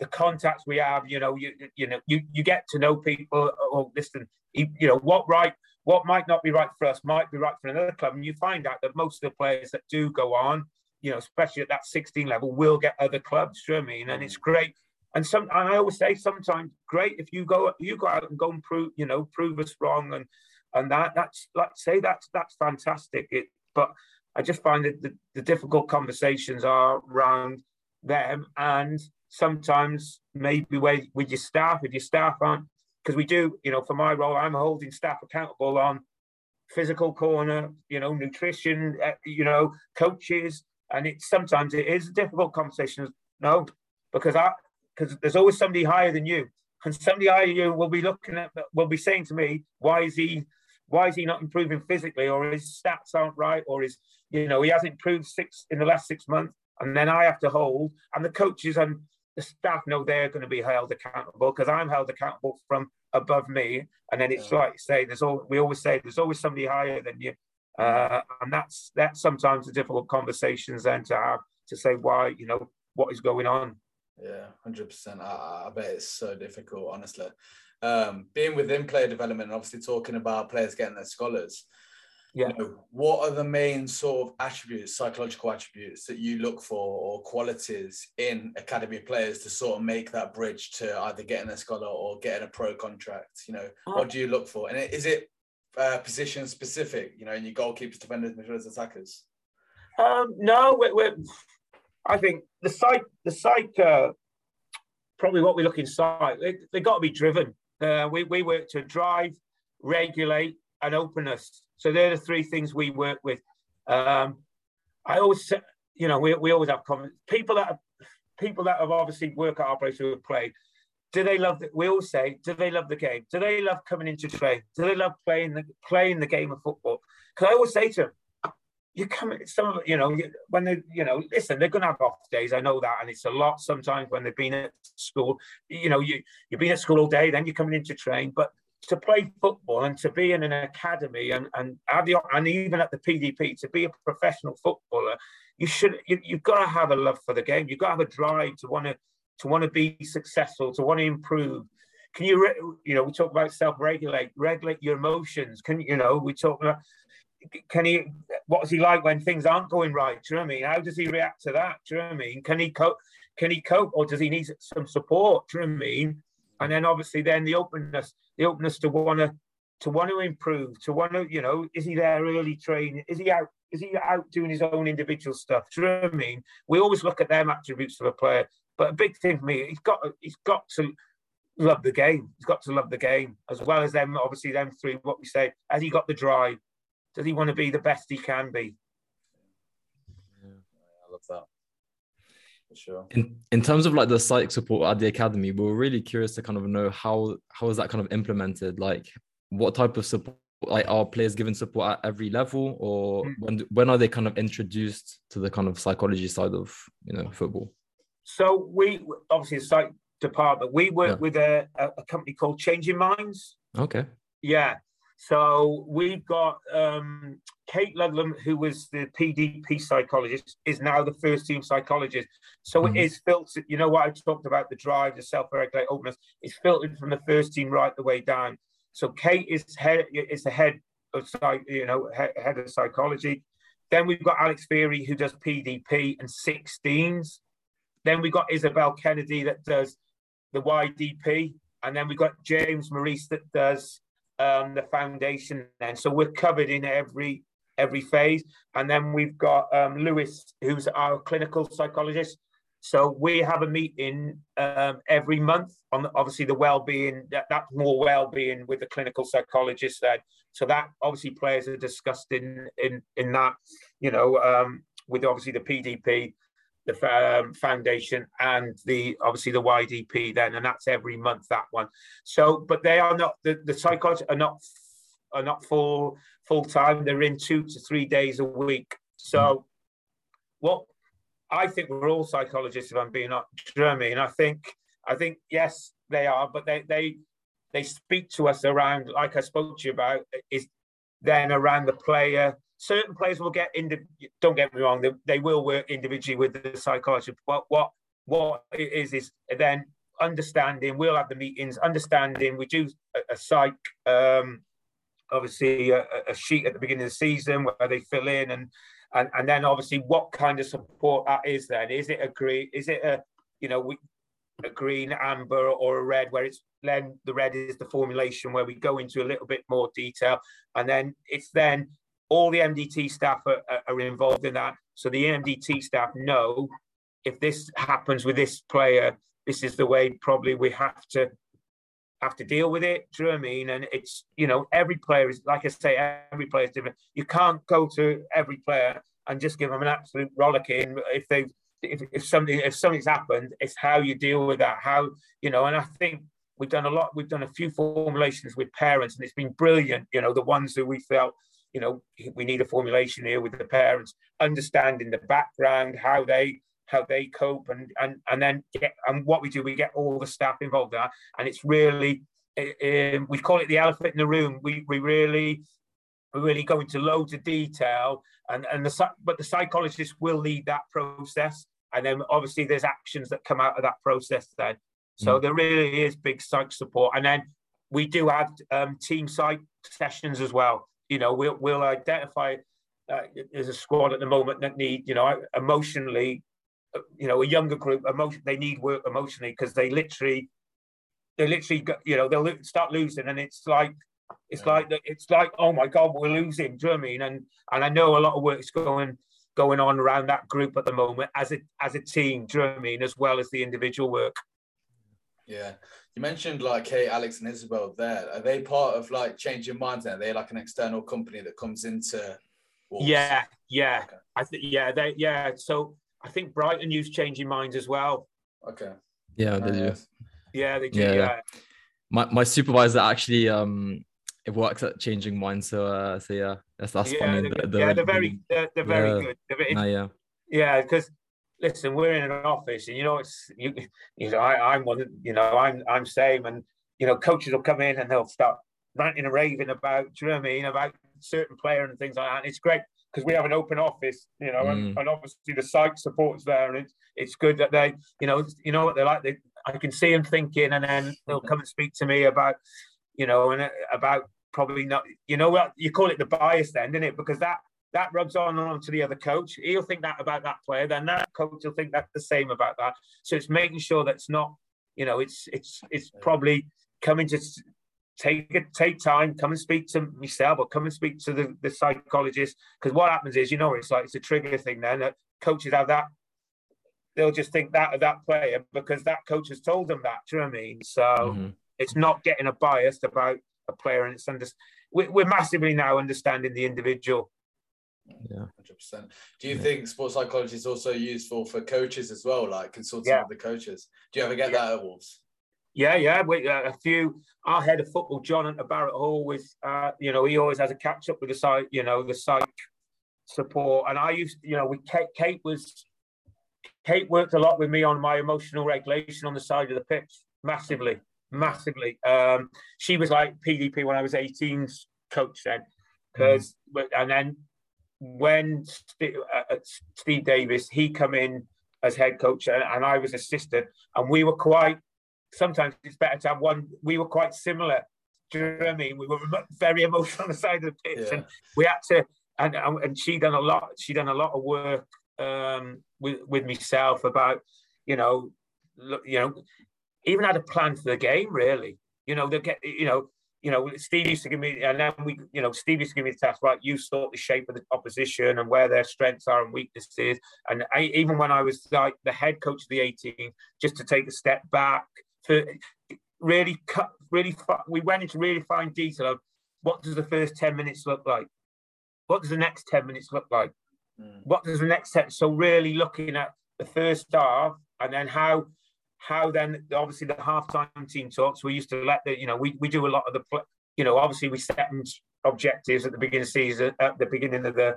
the contacts we have, you know, you get to know people. Oh, listen, you know, what might not be right for us might be right for another club, and you find out that most of the players that do go on, you know, especially at that 16 level, will get other clubs. Do you know what I mean? And it's great. And I always say, sometimes great if you go out and go and prove us wrong, and that's fantastic. But I just find that the difficult conversations are around them, and sometimes maybe with your staff, aren't, because we do, you know, for my role, I'm holding staff accountable on physical corner, you know, nutrition, you know, coaches, and sometimes it is a difficult conversation. No, because there's always somebody higher than you, and somebody higher than you will be saying to me, why is he not improving physically, or his stats aren't right, or his, you know, he hasn't improved in the last 6 months. And then I have to hold, and the coaches and the staff know they're going to be held accountable, because I'm held accountable from above me. And then it's like, say, we always say there's always somebody higher than you, and that's sometimes the difficult conversations then to have, to say why, you know, what is going on. Yeah, 100%. I bet it's so difficult, honestly. Being within player development, and obviously talking about players getting their scholars. Yeah. You know, what are the main sort of attributes, psychological attributes, that you look for, or qualities in academy players to sort of make that bridge to either getting a scholar or getting a pro contract? You know, what do you look for? And is it position specific? You know, in your goalkeepers, defenders, midfielders, attackers? No, I think the psych, probably what we look inside. They got to be driven. We work to drive, regulate, and openness. So they're the three things we work with. I always say, you know, we always have comments. People that have obviously worked at our place, who have played, we always say, do they love the game? Do they love coming into training? Do they love playing the game of football? Because I always say to them, you come, some of, you know, when they, you know, listen, they're going to have off days. I know that. And it's a lot sometimes when they've been at school, you know, you've been at school all day, then you're coming into train, but to play football and to be in an academy and even at the PDP, to be a professional footballer, you've got to have a love for the game. You've got to have a drive to want to be successful, to want to improve. Can you, you know, we talk about self-regulate, regulate your emotions. Can, you know, we talk about, can he, what's he like when things aren't going right? Do you know what I mean? How does he react to that? Do you know what I mean? Can he cope or does he need some support? Do you know what I mean? And then obviously then the openness to want to improve, to want to, you know, is he there early training? Is he out doing his own individual stuff? Do you know what I mean? We always look at them attributes of a player. But a big thing for me, he's got to love the game. He's got to love the game, as well as them, obviously them three, what we say. Has he got the drive? Does he want to be the best he can be? of that. For sure. In terms of like the psych support at the academy, we were really curious to kind of know how is that kind of implemented? Like what type of support, like are players given support at every level, or when are they kind of introduced to the kind of psychology side of, you know, football? So we obviously the psych department, we work with a company called Changing Minds. Okay. Yeah. So we've got Kate Ludlam, who was the PDP psychologist, is now the first team psychologist. So it is filtered. You know what I talked about, the drive, the self-regulate openness. It's filtered from the first team right the way down. So Kate is the head of head of psychology. Then we've got Alex Feary, who does PDP and 16s. Then we've got Isabel Kennedy that does the YDP. And then we've got James Maurice that does the foundation then. So we're covered in every phase. And then we've got Lewis, who's our clinical psychologist. So we have a meeting every month on obviously the well-being, that's more well-being with the clinical psychologist then. So that obviously players are discussed in that, you know, with obviously the PDP, the foundation, and the obviously the YDP then, and that's every month, that one. So, but they are not, the psychologists are not full-time. They're in 2 to 3 days a week. So what I think, we're all psychologists, if I'm being honest, Jeremy, and I think yes, they are, but they speak to us around, like I spoke to you about, is then around the player. Certain players will get, don't get me wrong, they will work individually with the psychologist, but what it is then understanding, we'll have the meetings, understanding, we do a psych, obviously a sheet at the beginning of the season where they fill in, and then obviously what kind of support that is then. Is it a green, a green, amber, or a red, where it's then the red is the formulation where we go into a little bit more detail, and then it's then, all the MDT staff are involved in that. So the MDT staff know if this happens with this player, this is the way probably we have to deal with it. Do you know what I mean? And it's, every player is, like I say, every player is different. You can't go to every player and just give them an absolute rollicking. If something's happened, it's how you deal with that. And I think we've done a lot. We've done a few formulations with parents, and it's been brilliant. The ones that we felt, we need a formulation here with the parents, understanding the background, how they cope, and then what we do, we get all the staff involved in that, and it's really, we call it the elephant in the room. We really go into loads of detail, but the psychologist will lead that process, and then obviously there's actions that come out of that process then. So there really is big psych support, and then we do have team psych sessions as well. We'll identify there's a squad at the moment that need, emotionally, a younger group, they need work emotionally, because they literally, they'll start losing, and it's like, oh my God, we're losing. Do you know what I mean? And I know a lot of work is going on around that group at the moment as a team. Do you know what I mean? As well as the individual work. Yeah. You mentioned like Kate, Alex and Isabel there. Are they part of like Changing Minds? Are they like an external company that comes into Wolves? Yeah, yeah. Okay. So I think Brighton use Changing Minds as well. Okay. Yeah, they do. Yeah, they do, yeah. My supervisor actually works at Changing Minds, so yeah, that's funny. They're very good. Because listen, we're in an office, and I'm one. I'm same, and coaches will come in and they'll start ranting and raving about, do you know what I mean, about certain player and things like that. And it's great because we have an open office, and obviously the psych support's there, and it's good that they, what they're like. I can see them thinking, and then they'll come and speak to me about, and about probably not. What you call it, the bias, then, isn't it? Because that rubs on and on to the other coach. He'll think that about that player. Then that coach will think that's the same about that. So it's making sure that's not, it's probably coming to take time, come and speak to myself, or come and speak to the psychologist. Because what happens is, it's like, it's a trigger thing then. That coaches have that. They'll just think that of that player because that coach has told them that. Do you know what I mean? So it's not getting a bias about a player. And it's we're massively now understanding the individual. Yeah, 100%. Do you think sports psychology is also useful for coaches as well, like consulting with the coaches? Do you ever get that at Wolves? Yeah. We, a few. Our head of football, Jonathan Barrett, always, you know, he always has a catch up with the psych, you know, the psych support. And I used, you know, we Kate worked a lot with me on my emotional regulation on the side of the pitch, massively. She was like PDP when I was 18's coach then, because and then when Steve Davis, he come in as head coach and I was assistant, and we were quite, sometimes it's better to have one, we were quite similar, do you know what I mean? We were very emotional on the side of the pitch, and we had to, and she done a lot of work with myself about, you know, even had a plan for the game, really, you know, they get, you know, Steve used to give me, and then we, you know, Steve used to give me the task, right, you sort the shape of the opposition and where their strengths are and weaknesses. And I, even when I was like the head coach of the 18, just to take a step back, to really, we went into really fine detail of what does the first 10 minutes look like? What does the next 10 minutes look like? What does the next set? So really looking at the first half, and then how then obviously the half-time team talks. We used to let the, you know, we do a lot of the, you know, obviously we set objectives at the beginning of the season, at the beginning of the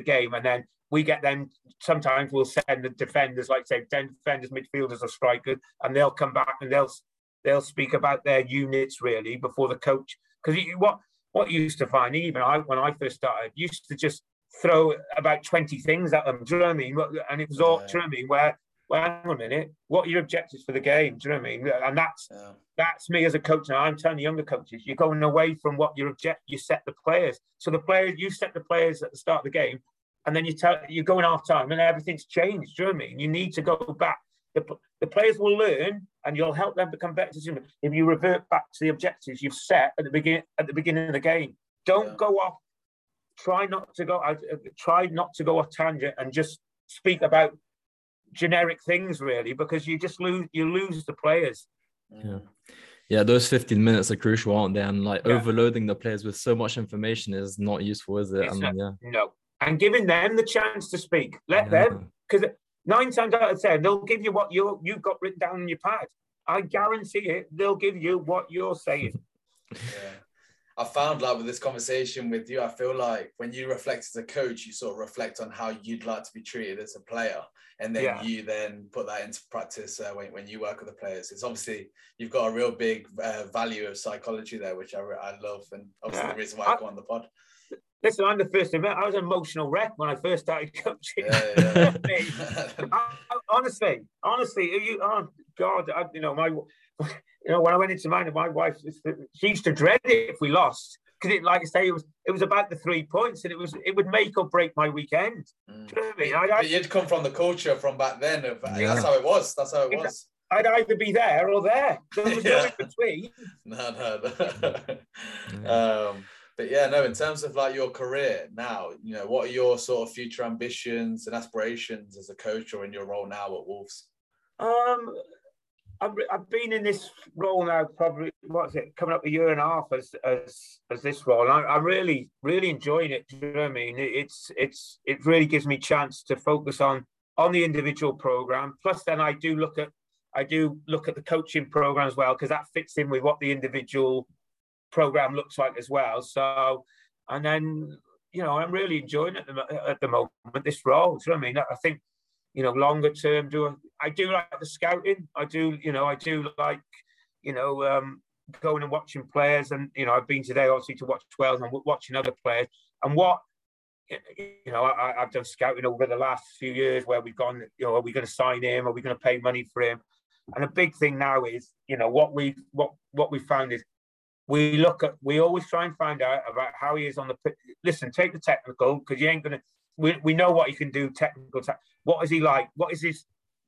game, and then we get them, sometimes we'll send the defenders, like say 10 defenders, midfielders or strikers, and they'll come back and they'll speak about their units really before the coach. Because what you used to find, even when I first started, used to just throw about 20 things at them, do you know what I mean? And it was all, do you know what I mean, where, well, hang on a minute, what are your objectives for the game, do you know what I mean? And that's me as a coach now. I'm telling the younger coaches, you're going away from what your you set the players. So the players, you set the players at the start of the game, and then you're going half time and everything's changed, do you know what I mean? You need to go back. The players will learn, and you'll help them become better if you revert back to the objectives you've set at the beginning of the game. Don't go off. Try not to go off tangent and just speak about generic things, really, because you just lose the players. Yeah, those 15 minutes are crucial, aren't they? And like overloading the players with so much information is not useful, is it? No. And giving them the chance to speak, let them, because 9 times out of 10 they'll give you what you've got written down in your pad. I guarantee it. They'll give you what you're saying. I found, like, with this conversation with you, I feel like when you reflect as a coach, you sort of reflect on how you'd like to be treated as a player, and then you then put that into practice when you work with the players. It's obviously, you've got a real big value of psychology there, which I love, and obviously the reason why I go on the pod. Listen, I'm the first to admit, I was an emotional wreck when I first started coaching. Honestly, you know, when I went into mine, my wife, she used to dread it if we lost, because it, like I say, it was about the 3 points, and it would make or break my weekend. Do you know what I mean? But you'd come from the culture from back then. That's how it was. I'd either be there or there. There was no in between. No. But yeah, no. In terms of like your career now, you know, what are your sort of future ambitions and aspirations as a coach, or in your role now at Wolves? I've been in this role now probably, coming up a year and a half as this role. And I'm really, really enjoying it. Do you know what I mean? It really gives me a chance to focus on the individual program. Plus, then I do look at the coaching program as well, because that fits in with what the individual program looks like as well. So, and then, you know, I'm really enjoying it at the moment, this role. Do you know what I mean? I think, you know, longer term, I do like the scouting. I do like going and watching players. And, you know, I've been today, obviously, to watch Wales and watching other players. And what, you know, I've done scouting over the last few years where we've gone, you know, are we going to sign him? Are we going to pay money for him? And a big thing now is, you know, what we found is we always try and find out about how he is on the pitch. Listen, take the technical, because you ain't going to, we know what he can do technical. What is he like? What is his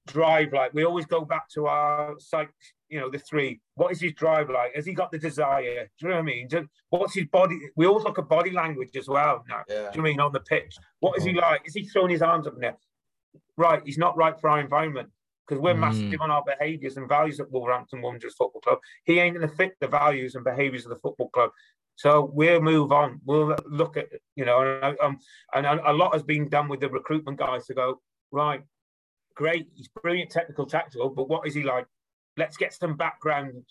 drive like? We always go back to our psych, you know, the three. What is his drive like? Has he got the desire? Do you know what I mean? What's his body? We always look at body language as well now. Yeah. Do you mean on the pitch? What is he like? Is he throwing his arms up in there? Right, he's not right for our environment, because we're massive on our behaviours and values at Wolverhampton Wanderers Football Club. He ain't going to fit the values and behaviours of the football club. So we'll move on. We'll look at, you know, and a lot has been done with the recruitment guys to go, right, great, he's brilliant technical, tactical, but what is he like? Let's get some background.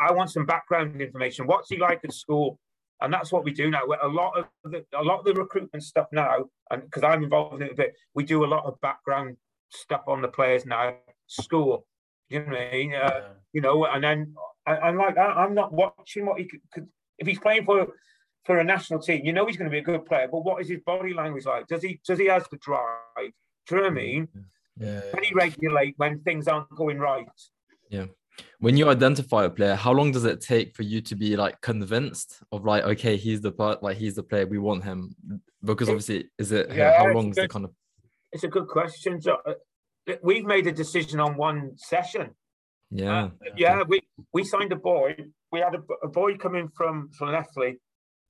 I want some background information. What's he like at school? And that's what we do now. A lot of the recruitment stuff now, and because I'm involved in it a bit, we do a lot of background stuff on the players now. School, you know what I mean? You know, and then and like I'm not watching what he could. If he's playing for a national team, you know he's going to be a good player. But what is his body language like? Does he have the drive? Do you know what I mean? Yeah. Can he regulate when things aren't going right? Yeah. When you identify a player, how long does it take for you to be like convinced of like, okay, he's the player we want him? Because obviously, how long is the kind of? It's a good question. So, we've made a decision on one session. Yeah, we signed a boy. We had a boy coming from Leicester,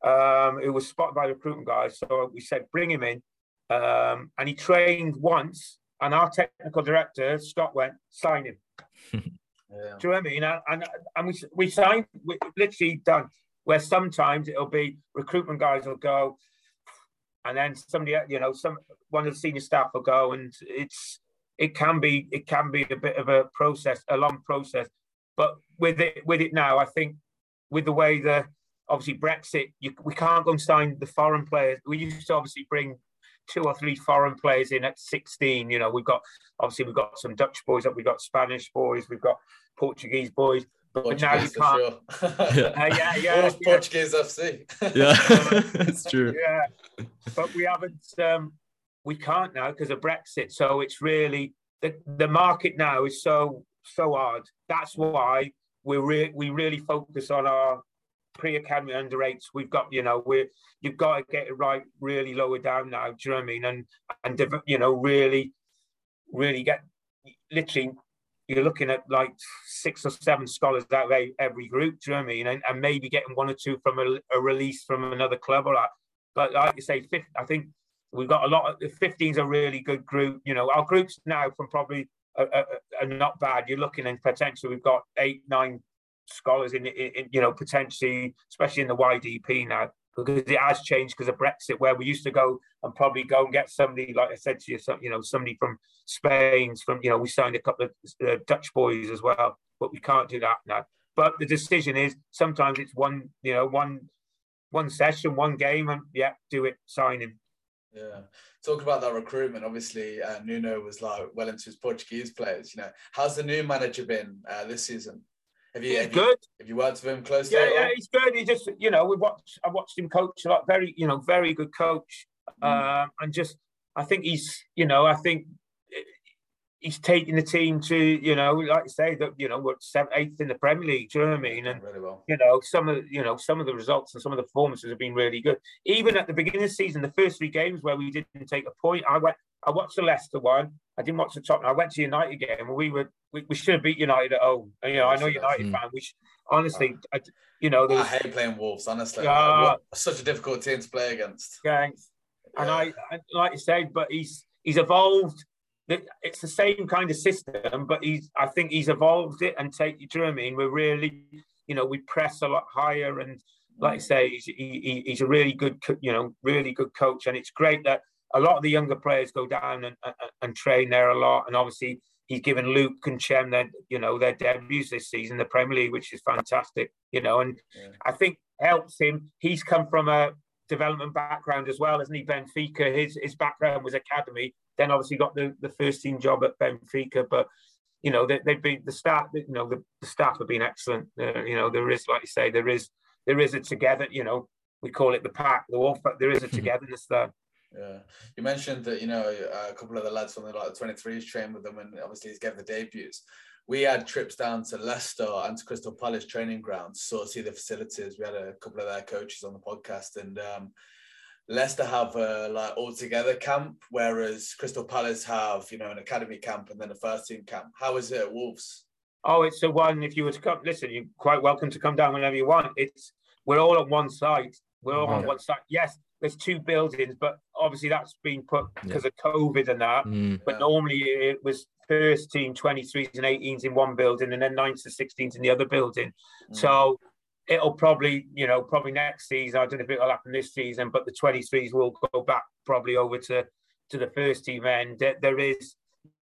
who was spotted by recruitment guys. So we said, bring him in, and he trained once. And our technical director Scott went, sign him. Yeah. Do you know what I mean? And we signed, we literally done, where sometimes it'll be recruitment guys will go and then somebody, you know, one of the senior staff will go, and it can be a bit of a process, a long process. But with it now, I think with the way the, obviously Brexit, we can't go and sign the foreign players. We used to obviously bring 2 or 3 foreign players in at 16. You know, we've got some Dutch boys, we've got Spanish boys, we've got Portuguese boys, but now you can't. Sure. Portuguese FC. Yeah, it's true. Yeah, but we haven't. We can't now because of Brexit. So it's really the market now is so hard. That's why we really focus on our pre-academy under 8s. We've got, you know, you've got to get it right really lower down now. Do you know what I mean? And you know, really get, literally you're looking at like 6 or 7 scholars out of every group. Do you know what I mean? And maybe getting 1 or 2 from a release from another club or that. But like you say, I think we've got a lot of the 15s are really good group. You know, our groups now from probably are not bad. You're looking and potentially we've got 8, 9 scholars in you know, potentially, especially in the YDP now, because it has changed because of Brexit, where we used to go and probably go and get somebody, like I said to you, you know, somebody from Spain, you know, we signed a couple of Dutch boys as well, but we can't do that now. But the decision is sometimes it's one, you know, one session, one game, and yeah, do it, sign him. Yeah, talk about that recruitment. Obviously, Nuno was like well into his Portuguese players. You know, how's the new manager been this season? Have you worked with him closely? Yeah, he's good. He just, you know, I watched him coach a lot. Very, you know, very good coach. And just, I think he's, you know, I think he's taking the team to, you know, like I say, that, you know, we're 7th, 8th in the Premier League. Do you know what I mean? And really well. You know, some of the results and some of the performances have been really good. Even at the beginning of the season, the first 3 games where we didn't take a point, I watched the Leicester one. I didn't watch the Tottenham. I went to United game. We should have beat United at home. And, you know, I know United fan. Honestly, you know, I hate playing Wolves. Honestly, such a difficult team to play against. Yeah, and I like you said, but he's evolved. It's the same kind of system, but I think he's evolved it and take you through. I mean, we're really, you know, we press a lot higher, and like I say, he's a really good, you know, really good coach, and it's great that a lot of the younger players go down and train there a lot. And obviously he's given Luke and Chem their debuts this season, the Premier League, which is fantastic, you know, and I think helps him. He's come from a development background as well, hasn't he? Benfica, his background was academy, then obviously got the first team job at Benfica. But, you know, they've been, the staff, you know, the staff have been excellent. You know, there is, like you say, there is a together, you know, we call it the pack, the wolf, but there is a togetherness there. Yeah, you mentioned that, you know, a couple of the lads from the like 23s trained with them, and obviously he's getting the debuts. We had trips down to Leicester and to Crystal Palace training grounds, sort of see the facilities. We had a couple of their coaches on the podcast, and Leicester have a like all together camp, whereas Crystal Palace have, you know, an academy camp and then a first team camp. How is it at Wolves? Oh, it's the one. If you were to come, listen, you're quite welcome to come down whenever you want. We're all on one side. We're all on one side. Yes. There's 2 buildings, but obviously that's been put because of COVID and that. But normally it was first team 23s and 18s in one building, and then 9s and 16s in the other building. So it'll probably, you know, probably next season, I don't know if it'll happen this season, but the 23s will go back probably over to the first team end. There is,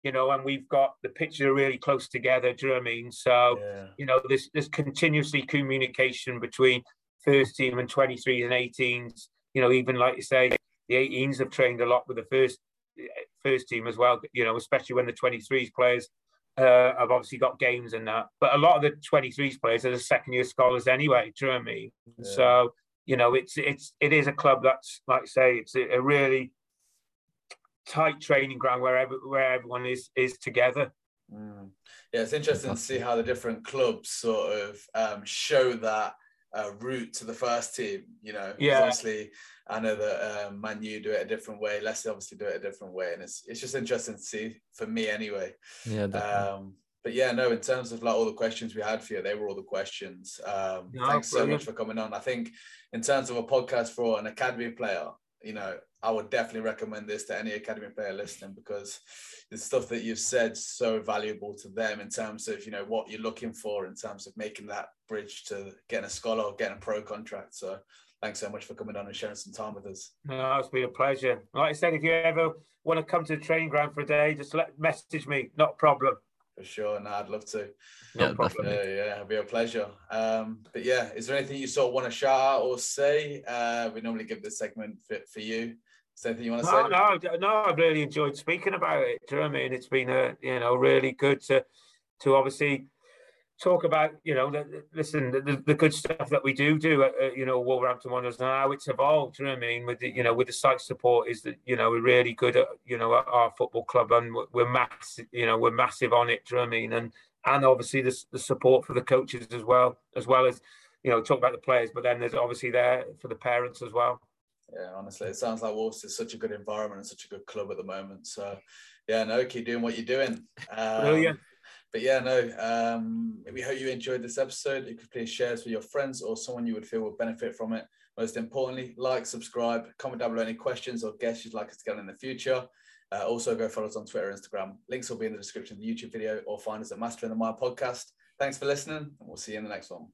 you know, and we've got the pictures are really close together, do you know what I mean? So, yeah. You know, there's continuously communication between first team and 23s and 18s. You know, even like you say, the 18s have trained a lot with the first team as well, you know, especially when the 23s players have obviously got games and that. But a lot of the 23s players are the second-year scholars anyway, do you know what I mean? Yeah. So, you know, it is a club that's, like I say, it's a really tight training ground where everyone is together. Mm. Yeah, it's interesting to see how the different clubs sort of show that route to the first team, you know. Yeah. Obviously, I know that Man U do it a different way, Leicester obviously do it a different way, and it's just interesting to see, for me anyway. Yeah, but yeah, no, in terms of like all the questions we had for you, they were all the questions. Thanks so much for coming on. I think in terms of a podcast for an academy player, you know, I would definitely recommend this to any academy player listening, because the stuff that you've said is so valuable to them in terms of, you know, what you're looking for in terms of making that bridge to getting a scholar or getting a pro contract. So thanks so much for coming on and sharing some time with us. No, it's been a pleasure. Like I said, if you ever want to come to the training ground for a day, just message me, not a problem. For sure, no, I'd love to. No problem. Yeah, it'll be a pleasure. But yeah, is there anything you sort of want to shout out or say? We normally give this segment fit for you. Is there anything you want to say? No, I've really enjoyed speaking about it. Do you know what I mean? It's been really good to obviously talk about, you know, the good stuff that we do at Wolverhampton Wanderers and how it's evolved. Do you know what I mean? With the site support is that, you know, we're really good at, you know, at our football club, and we're massive on it. Do you know what I mean? And obviously the support for the coaches as well as, you know, talk about the players, but then there's obviously there for the parents as well. Yeah, honestly, it sounds like Wolves is such a good environment and such a good club at the moment. So, yeah, no, keep doing what you're doing. Brilliant. But, yeah, no, we hope you enjoyed this episode. You could please share this with your friends or someone you would feel would benefit from it. Most importantly, like, subscribe, comment down below any questions or guests you'd like us to get on in the future. Also, go follow us on Twitter and Instagram. Links will be in the description of the YouTube video, or find us at Mastering the Mile podcast. Thanks for listening, and we'll see you in the next one.